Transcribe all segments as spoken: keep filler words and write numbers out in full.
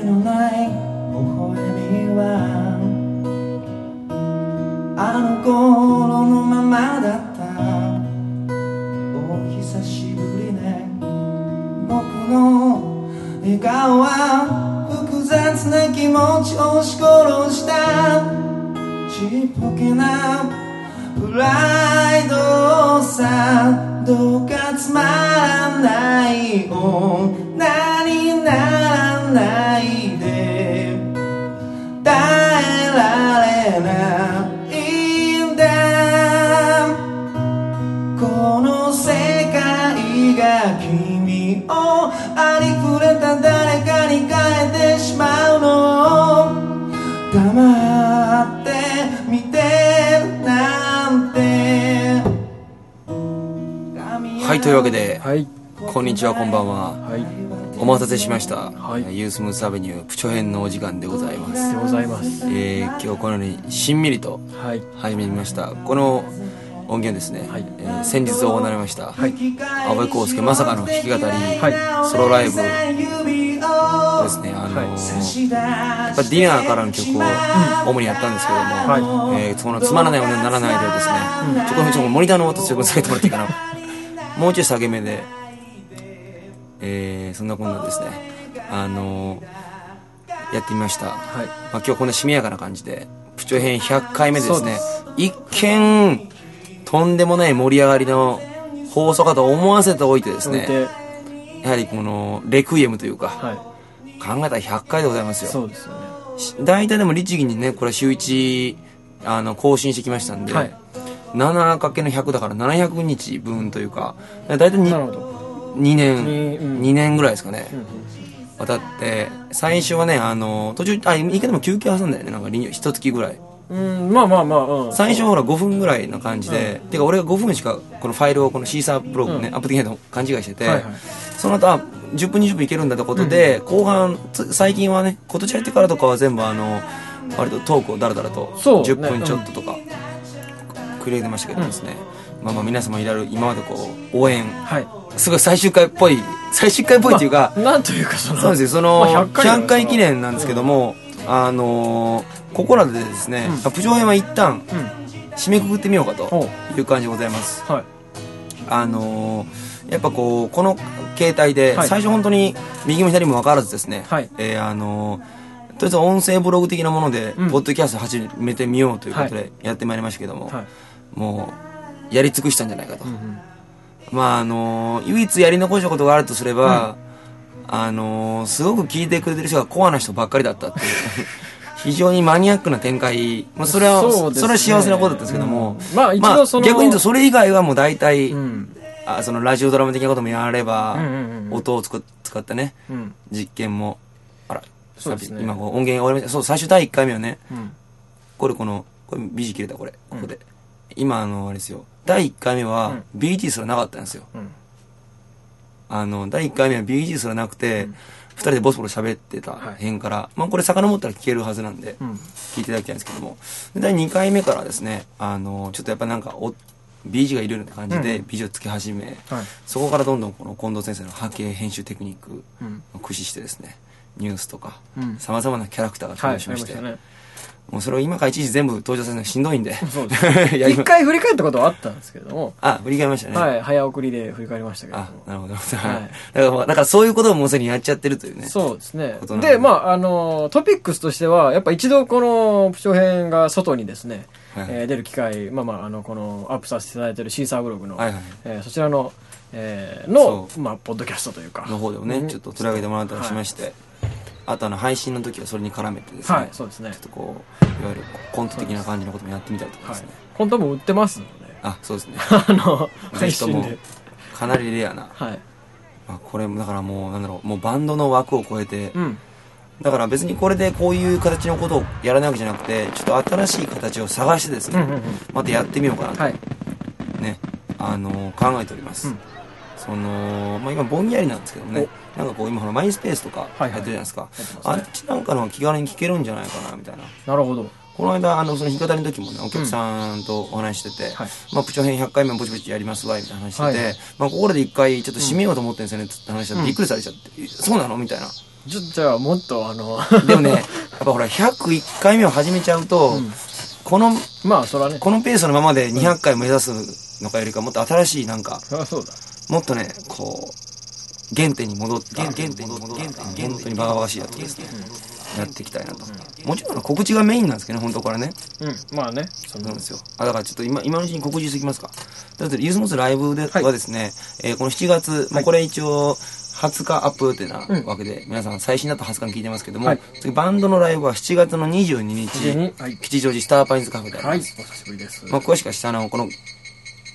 れのない微笑みはあの頃のままだった。お久しぶりね。僕の笑顔は複雑な気持ち押し殺したちっぽけなプライドさ。どうかつまらない女にならないで耐えられないが君をありふれた誰かに変えてしまうの。黙って見てなんて。はいというわけで、はい、こんにちはこんばんは、はい、お待たせしました、はい、ユースムースアベニュープチョ編のお時間でございますでございます、えー、今日このようにしんみりと始めました、はい、この音源ですね、はいえー、先日行われました、はい、青葉浩介まさかの弾き語り、はい、ソロライブですね、あのーはい、やっぱディナーからの曲を主にやったんですけども、うんえー、そのつまらない音にならないでですね、うん、ちょっとちょっとモニターの音強く下げてもらっていいかなもうちょい下げ目で、えー、そんなこんなですね、あのー、やってみました、はいまあ、今日こんなしみやかな感じでプチョ編ひゃっかいめでですねです一見とんでもない盛り上がりの放送かと思わせておいてですね、やはりこのレクイエムというか、はい、考えたらひゃっかいでございますよ。そうですよね。大体でも律儀にねこれ週いちあの更新してきましたんで、はい、ななかけるひゃく だからななひゃくにちぶんというか大体 に, にねん、うん、にねんぐらいですかね、うん、渡って最初はねあの途中あいけでも休憩挟んだよねなんかいっかげつぐらいうんまあまあまあ、うん、最初ほらごふんぐらいの感じで、うん、てか俺がごふんしかこのファイルをこのシーサーブログね、うん、アップできないと勘違いしてて、はいはい、その後あじゅっぷんにじゅっぷんいけるんだってことで、うん、後半最近はね今年入ってからとかは全部あの割とトークをダラダラとじゅっぷんちょっととかくれてましたけどですね、うん、まあまあ皆様いろいろ今までこう応援、はい、すごい最終回っぽい最終回っぽいっていうか、まあ、なんというかそのそうですよその、まあ、ひゃっかい記念なんですけども、うんあのー、ここらでですね、うん、プチョ編は一旦、うん、締めくくってみようかという感じでございます、はいあのー、やっぱこうこの携帯で、はい、最初本当に右も左も分からずですね、はいえーあのー、とりあえず音声ブログ的なもので、うん、ポッドキャスト始めてみようということでやってまいりましたけども、はい、もうやり尽くしたんじゃないかと、うんうん、まああのー、唯一やり残したことがあるとすれば、うんあのー、すごく聞いてくれてる人がコアな人ばっかりだったっていう非常にマニアックな展開、まあ、それは そ,、ね、それは幸せなことだったんですけども、うんまあ一度そのまあ、逆に言うとそれ以外はもう大体、うん、あそのラジオドラマ的なこともやれば、うんうんうん、音をつく使ったね、うん、実験もあらそうです、ね、今こう音源終わりましたそう最初だいいっかいめはね、うん、これこのこれ ビージー 切れたこれここで、うん、今あのあれですよだいいっかいめは ビーティー すらなかったんですよ、うんあのだいいっかいめは ビージー すらなくて、うん、ふたりでボソボソ喋ってた辺から、はいまあ、これ遡ったら聞けるはずなんで、うん、聞いていただきたいんですけどもだいにかいめからですねあのちょっとやっぱなんかお ビージー がいるような感じで ビージー をつけ始め、うんはい、そこからどんどんこの近藤先生の波形編集テクニックを駆使してですねニュースとかさまざまなキャラクターが登場しまして、はいもうそれを今からいちいち全部登場させるのはしんどいんで一回振り返ったことはあったんですけどもあ振り返りましたねはい早送りで振り返りましたけどもあなるほど、はい、だからだからそういうことをもうすでにやっちゃってるというねそうですね で, でまああのトピックスとしてはやっぱ一度このプチョ編が外にですね、はいえー、出る機会まあまああのこのアップさせていただいてるシーサーブログの、はいはいえー、そちらの、えー、のまあポッドキャストというかの方でもね、うん、ちょっと取り上げてもらったりしまして、はいあとあの配信の時はそれに絡めてですね、はい、そうですねちょっとこういわゆるコント的な感じのこともやってみたりとかですねです、はい、コントも売ってますのであそうですねあの配信でかなりレアな、はいまあ、これもだからもうなんだろうもうバンドの枠を超えて、うん、だから別にこれでこういう形のことをやらないわけじゃなくてちょっと新しい形を探してですね、うんうんうん、またやってみようかなと、はい、ねあの考えております、うんそのまあ、今ぼんやりなんですけどもねなんかこう今ほらマイスペースとかやってるじゃないですか、はいはいね、あっちなんかの気軽に聞けるんじゃないかなみたいななるほどこの間あのその弾き語りの時もねお客さんとお話してて、うんはいまあ、プチョ編ひゃっかいめもぼちぼちやりますわみたいな話してて、はいまあ、ここらで一回ちょっと締めようと思ってるんですよねって話したらびっくりされちゃって、うん、そうなのみたいなちょっとじゃあもっとあのでもねやっぱほらひゃくいっかいめを始めちゃうと、うん、このまあそらねこのペースのままでにひゃっかい目指すのかよりかもっと新しいなんか、うん、そうだもっとねこう原点に戻って原点に戻って本当にバカバカしいやつですね、うん、やっていきたいなと、うん、もちろん告知がメインなんですけどね本当からねうんまあねそうなんですよあだからちょっと 今, 今のうちに告知していきますかだってユースモスライブではですね、はいえー、このしちがつ、はいまあ、これ一応はつかアップ予定なわけで、うん、皆さん最新だとはつかに聞いてますけども、はい、次バンドのライブはしちがつのにじゅうににち、はい、吉祥寺スターパインズカフェであります、はい、お久しぶりです、まあ、詳しくは下のこの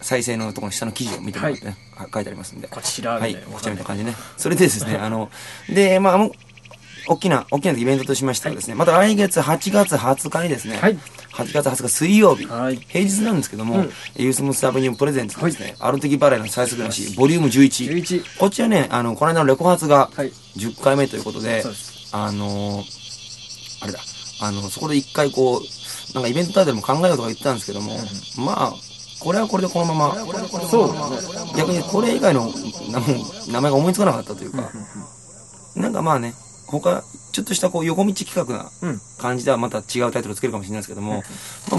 再生のところの下の記事を見てもらって、ねはい、書いてありますんでこちらみたいな、はい、こちらみたいな感じねそれでですねあのでまあ大きな大きなイベントとしましてはですね、はい、また来月はちがつはつかにですね、はい、はちがつはつか水曜日、はい、平日なんですけども、うん、ユースモスアベニュープレゼンツですね、はい、アルテキバレーの最速話ボリュームじゅういち、じゅういちこちらねあのこの間のレコ発がじゅっかいめということで、はい、あのあれだあのそこでいっかいこうなんかイベントタイトルも考えようとか言ってたんですけども、うん、まあこれはこれでこのままそう逆にこれ以外の名前が思いつかなかったというか、うん、なんかまあね他ちょっとしたこう横道企画な感じではまた違うタイトルつけるかもしれないですけども、うん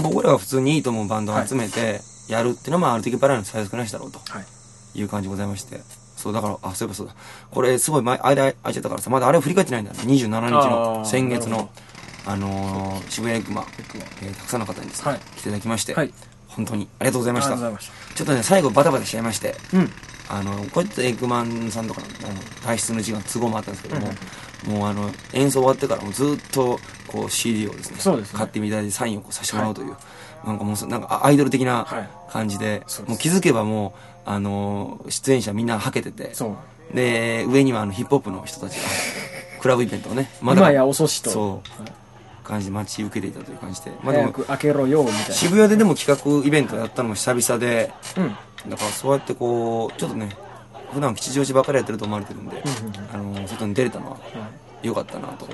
まあ、僕らが普通にいいと思うバンドを集めてやるっていうのは、はい、ある時パラの最速なしだろうという感じでございまして、はい、そうだからあそういえばそうだこれすごい前間空いちゃったからさまだあれを振り返ってないんだねにじゅうしちにちの先月のあ、あのー、渋谷エクマ、えー、たくさんの方にですね、はい、来ていただきまして、はい、本当にありがとうございました。ちょっとね最後バタバタしちゃいまして、うん、あのこうやってエクマンさんとかの退出の時間都合もあったんですけども、うんもうあの演奏終わってからもずっとこう シーディー をですね、そうですね買ってみたりサインをこうさせてもらうという、はい、なんかもうなんかアイドル的な感じで、はい、もう気づけばもうあの出演者みんなはけててそうで上にはあのヒップホップの人たちがクラブイベントをねまだ今や遅しとそう、はい、感じで待ち受けていたという感じで、まあ、でも早く開けろよみたいな渋谷ででも企画イベントやったのも久々で、うん、だからそうやってこうちょっとね普段吉祥寺ばっかりやってると思われてるんで、うんうんうん、あの外に出れたのは良かったなと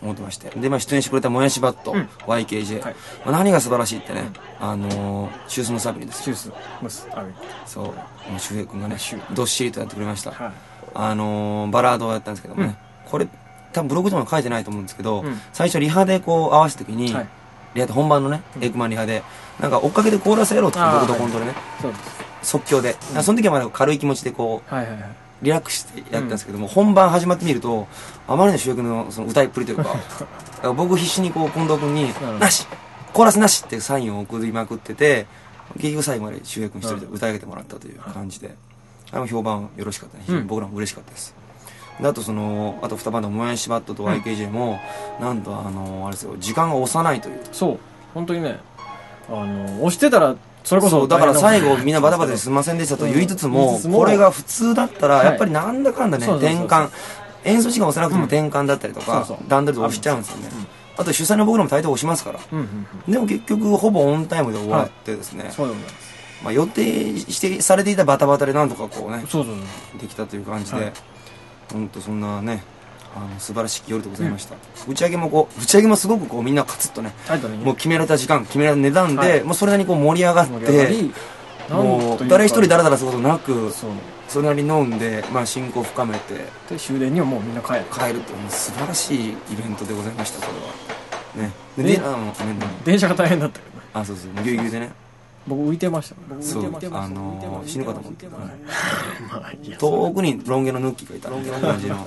思ってましてで、まあ、出演してくれたもやしバット、うん、ワイケージェー、はいまあ、何が素晴らしいってね、うん、あのシュースのサビリですシュースのサビリそうシュウヘイ君がねどっしりとやってくれました、はい、あのバラードをやったんですけどもね、うん、これ多分ブログでも書いてないと思うんですけど、うん、最初リハでこう合わせた時に、はい、リハって本番のね、うん、エクマンリハでなんか追っかけてコーラスやろうって僕とコントでね、はい、そうです即興で、うん、その時はまだ軽い気持ちでこう、はいはいはい、リラックスしてやったんですけども、うん、本番始まってみるとあまりの主役 の, その歌いっぷりという か, だから僕必死にこう近藤君になしコーラスなしってサインを送りまくってて結局最後まで主役君一人で歌い上げてもらったという感じで、はい、あの評判よろしかったね、うん、僕らも嬉しかったですであとそのあとにバンドもやしバットと ワイケージェー も、うん、なんとあのあれですよ時間が幼いというそう本当にねあの押してたらそれこそそうだから最後みんなバタバタですいませんでしたと言いつつもこれが普通だったらやっぱりなんだかんだね転換演奏時間押せなくても転換だったりとか段取りとか押しちゃうんですよねあと主催の僕らも大抵押しますからでも結局ほぼオンタイムで終わってですねまあ予定してされていたバタバタでなんとかこうねできたという感じで本当そんなねあの素晴らしい夜でございました、うん、打ち上げもこう打ち上げもすごくこうみんなカツッとね、もう決められた時間決められた値段で、はい、もうそれなりにこう盛り上がってもう誰一人ダラダラすることなく そ, それなりに飲んで、まあ、進行を深めてで終電にはもうみんな帰る帰るという素晴らしいイベントでございましたこれは、ね、ででであの電車が大変だったけどねあそうそうぎゅうぎゅうでね僕浮いてました僕浮いてましたあのー、死ぬかと思って、はい、遠くにロン毛のヌッキーがいたみたいな感じの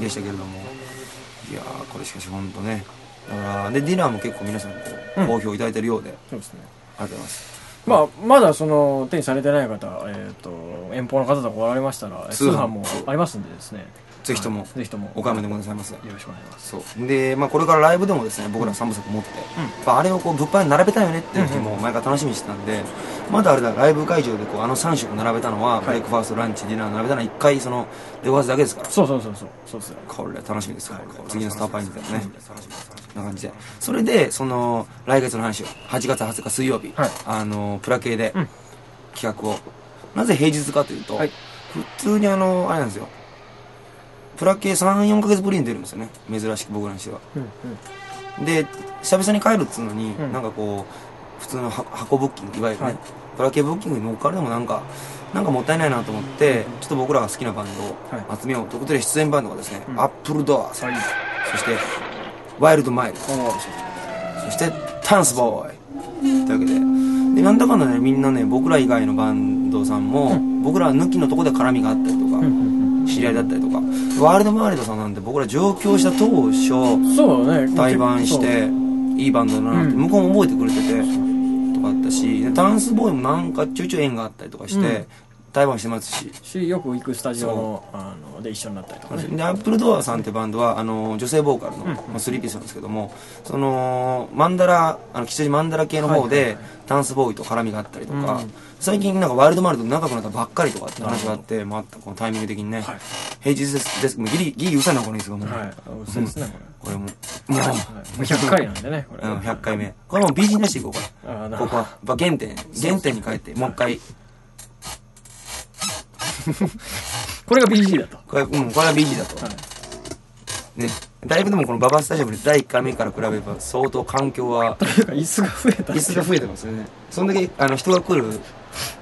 でしたけれどもいやーこれしかし本当ねだからでディナーも結構皆さん好評いただいてるようで、うん、そうですねありがとうございますまあまだその手にされてない方えっと遠方の方とかおられましたら通販もありますんでですねぜひともお買い物でございますよろしくお願いしますそうで、まあ、これからライブでもですね僕らさんぶさく持ってて、うん、あれをこう物販に並べたよねっていう時も前から楽しみにしてたんで、うん、まだあれだライブ会場でこうあのさんしょく並べたのは、はい、ブレイクファーストランチディナー並べたのはいっかいそのレゴアーズだけですからそうそうそうそうそうですこれ楽しみですよ、はい、次のスターパインみたいなねな感じでそれでその来月の話をはちがつはつか水曜日、はい、あのプラ系で企画を、うん、なぜ平日かというと、はい、普通にあのあれなんですよプラ系 さん,よん ヶ月ぶりに出るんですよね珍しく僕らにしては、うんうん、で久々に帰るっつうのに、うん、なんかこう普通の箱ブッキングいわゆるね、はい、プラ系ブッキングに乗っかるのもなんかなんかもったいないなと思って、ちょっと僕らが好きなバンドを集めようということで、出演バンドがですね、うん、アップルドアーズ、はい、そしてワイルドマイル、そしてタンスボーイというわけで、でなんだかんだね、みんなね、僕ら以外のバンドさんも、うん、僕ら抜きのとこで絡みがあったりとか、うん、知り合いだったりとか、ワイルドマイルドさんなんて僕ら上京した当初、そうだね、対バンしていいバンドだなって、うん、向こうも覚えてくれてて。あったし、ダンスボーイもなんかちょいちょい縁があったりとかして対話、うん、してますししよく行くスタジオ の, あので一緒になったりとか、ね、でアップルドアさんってバンドはあの女性ボーカルの、うんまあ、スリーピースなんですけども、そのマンダラあの吉祥寺マンダラ系の方で、はいはいはい、ダンスボーイと絡みがあったりとか、うん、最近なんかワイルドマイルドと仲良くなったばっかりとかって話があって、まあ、このタイミング的にね、はい、平日ですけどギリギリうさなこれですがもう、はい、うさですね、うん、これこれももう、はい、ひゃっかいなんでねこれ、うん、ひゃっかいめ、はい、これもう ビージー 出していこうかな、ここは原点原点に変えてもう一回これが ビージー だとこれ、うん、これが ビージー だと、はい、ね、だいぶでもこのババスタジアムでだいいっかいめから比べれば相当環境はというか椅子が増えた椅子が増えてますよね。そんだけあの人が来る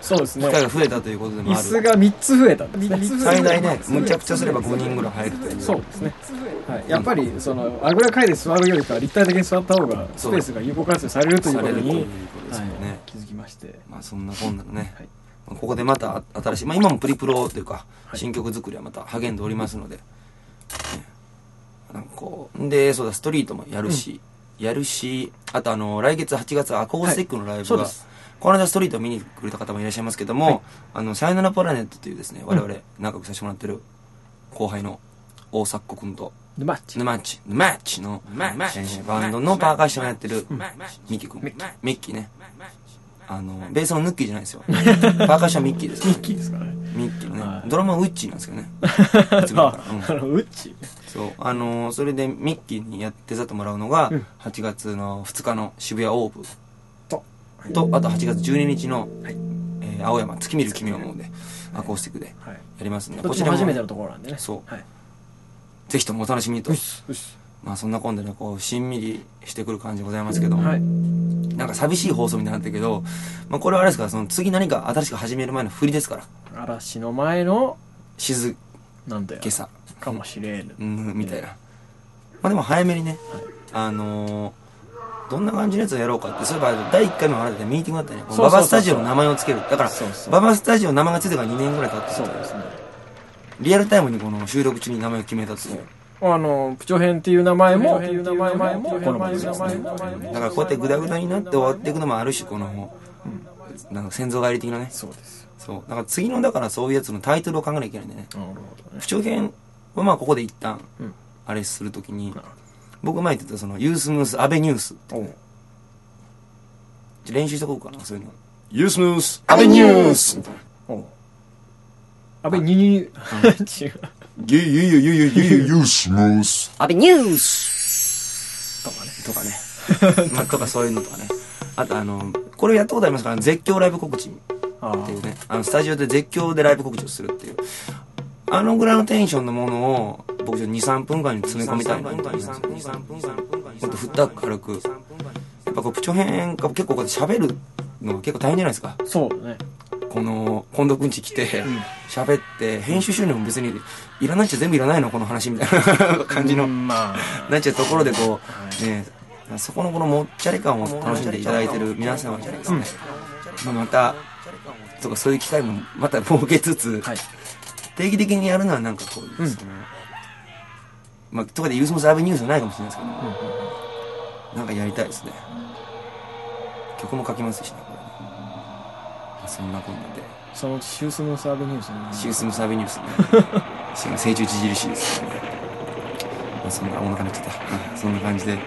そうですね、機会が増えたということでもある。椅子がみっつ増えたみっつ最大ね、むちゃくちゃすればごにんぐらい入るという。そうですね、はい、やっぱりそのあぐらかいで座るよりかは立体的に座った方がスペースが有効活用されるということに気づきまして、まあそんなこんなのね、はい、ここでまた新しい、まあ、今もプリプロというか、はい、新曲作りはまた励んでおりますので、ね、なんかこうでそうだストリートもやるし、うん、やるし、あとあの来月はちがつアコースティックのライブが、はい、この間ストリートを見に来れた方もいらっしゃいますけども、はい、あのさよならプラネットというですね、我々仲良くさせてもらってる後輩の大作子くんとヌマッチヌマッチヌマッチのバンドのパーカッションやってるミッキーくん、ミッキーね、あのベースのヌッキーじゃないですよパーカッションはミッキーですから、ね、ミッキーですからね、ミッキーのね、はい、ドラマはウッチーなんですけどねから、うん、ウッチーそう、あのー、それでミッキーにやって手伝ってもらうのがはちがつのふつかの渋谷オーブと、はい、とあとはちがつじゅうににちの、はい、えー、青山月見る君を思うで、はい、アコースティックでやりますので、はい、こちらも初めてのところなんでね、そう、はい、ぜひともお楽しみと、うしうし、まあそんな今度ねこうしんみりしてくる感じございますけども、はい、なんか寂しい放送みたいになったけど、まあ、これはあれですからその次何か新しく始める前の振りですから、嵐の前の静なんだよ今朝かもしれん、うん、みたいな、まあ、でも早めにね、はい、あのー、どんな感じのやつをやろうかって、そういえばだいいっかいめのあれでミーティングだったね、ババスタジオの名前をつける、だからそうそうババスタジオの名前がついてからにねんぐらい経って、そうですね、リアルタイムにこの収録中に名前を決めたっていうあのプチョ編っていう名前もっていう名前もこのです、ね、だからこうやってグダグダになって終わっていくのもあるし、この、うん、なんか先祖返り的なね、そうです、そうだから次のだからそういうやつのタイトルを考えなきゃいけないんでね、プチョ編はまあここで一旦、うん、あれするときに僕前言ってたそのユースムースアベニュースって、ね、練習してこうかな、そういうのユースムースアベニュースアベニュー違うゆゆゆゆゆゆゆゆしもすアベニュースとかねとかねまあとかそういうのとかね、あとあのこれやったことありますから絶叫ライブ告知っていうね、あのスタジオで絶叫でライブ告知をするっていうあのぐらいのテンションのものを僕ちょっとにさんぷんかんに詰め込みたいなと思ってますけど、ほんとふったく軽くやっぱこうプチョ編が結構こうやって喋るの結構大変じゃないですか、そうだね、この近藤くんち来て喋って編集収入も別にいらないっちゃ全部いらないのこの話みたいな感じのなっちゃうところでこうね、そこのこのもっちゃり感を楽しんでいただいてる皆様じゃないですかね、うん、まあ、またとかそういう機会もまた設けつつ、はい、定期的にやるのはなんかこうですね、うん、まあとかでユースモスアベニュースはないかもしれないですけど、うん、なんかやりたいですね、曲も書きますしね、そんなこんなでそのシュースムースアベニュースね、シュースムースアベニュースね成長著しいですねそんなお腹になっちゃったそんな感じで、い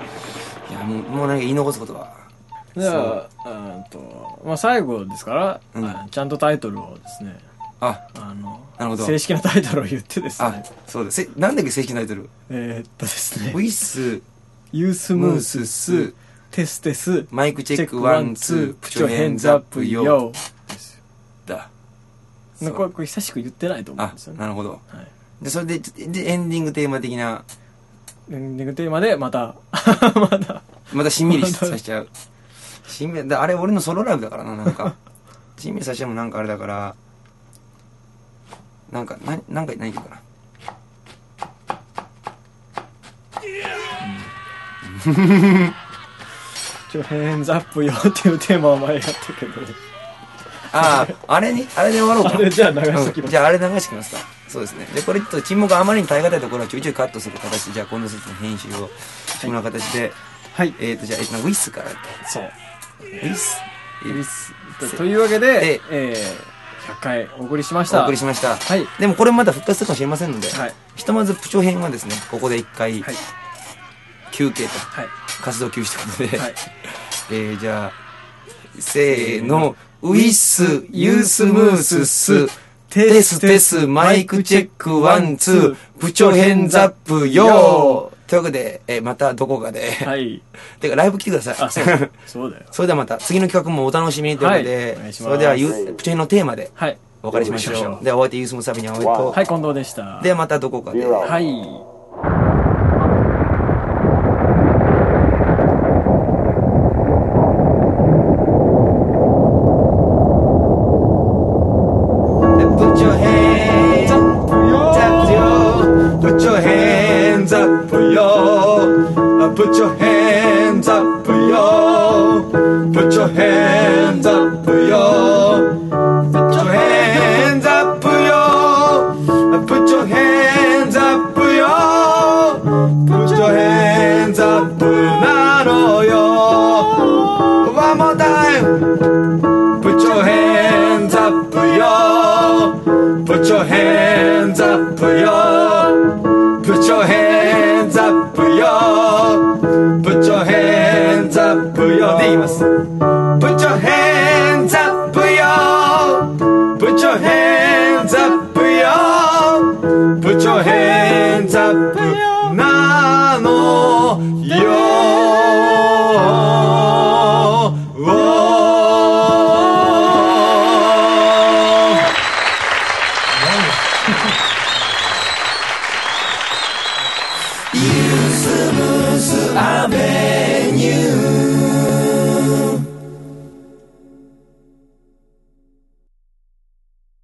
やもうもう何か言い残すことはじゃあと、まあ、最後ですから、うん、ちゃんとタイトルをですね、ああのなるほど正式なタイトルを言ってですね、あそうです、何だっけ正式なタイトル、えー、っとですねウィスユースムースステステスマイクチェックワンツープチョヘンズアップヨーだ、なんかこれ、これ久しく言ってないと思うんですよね、あなるほど、はい、でそれ で, でエンディングテーマ的なエンディングテーマでまたまたまたしんみりさせちゃうしんみりだ、あれ俺のソロライブだからな、なんかしんみりさせちゃうもなんかあれだからなんか何何か何かな。ちょヘンズアップよっていうテーマは前やったけど。ああ、あれにあれで終わろうか。あれじゃあ流してきます。じゃああれ流してきますか。そうですね。でこれちょっと沈黙があまりに耐え難いところをちょいちょいカットする形で、じゃあ今度ちょっと編集をこんな形で、はい。えっとじゃあウィスから。そう。ウィスウィスというわけで、えひゃっかいお送りしました。お送りしました。はい。でもこれまだ復活するかもしれませんので、ひとまず長編はですね、ここで一回休憩と活動休止ということで、えじゃあせーのウィスユースムースステステスマイクチェックワンツー部長編ザップよーというわけで、えまたどこかで、はい、てかライブ来てください。あ、そう、そうだよ。それではまた次の企画もお楽しみにということで、はい、それでは部長編のテーマでお別れしましょう。はい、ではお相手ユースムーサビに青いと、はい、近藤でした。ではまたどこかで、はい。Put your hands up, yo. Put your hands up, yo. Put your hands up, yo. Put your hands up, yo. Put your hands up, yo. One more time. Put your hands up, yo. Put your hands up, yo. Put your hands up, yo.Put your hands up, yo. で言います。Put your hands up, yo. Put your hands up, yo. Put your hands up, yo. なのよ。You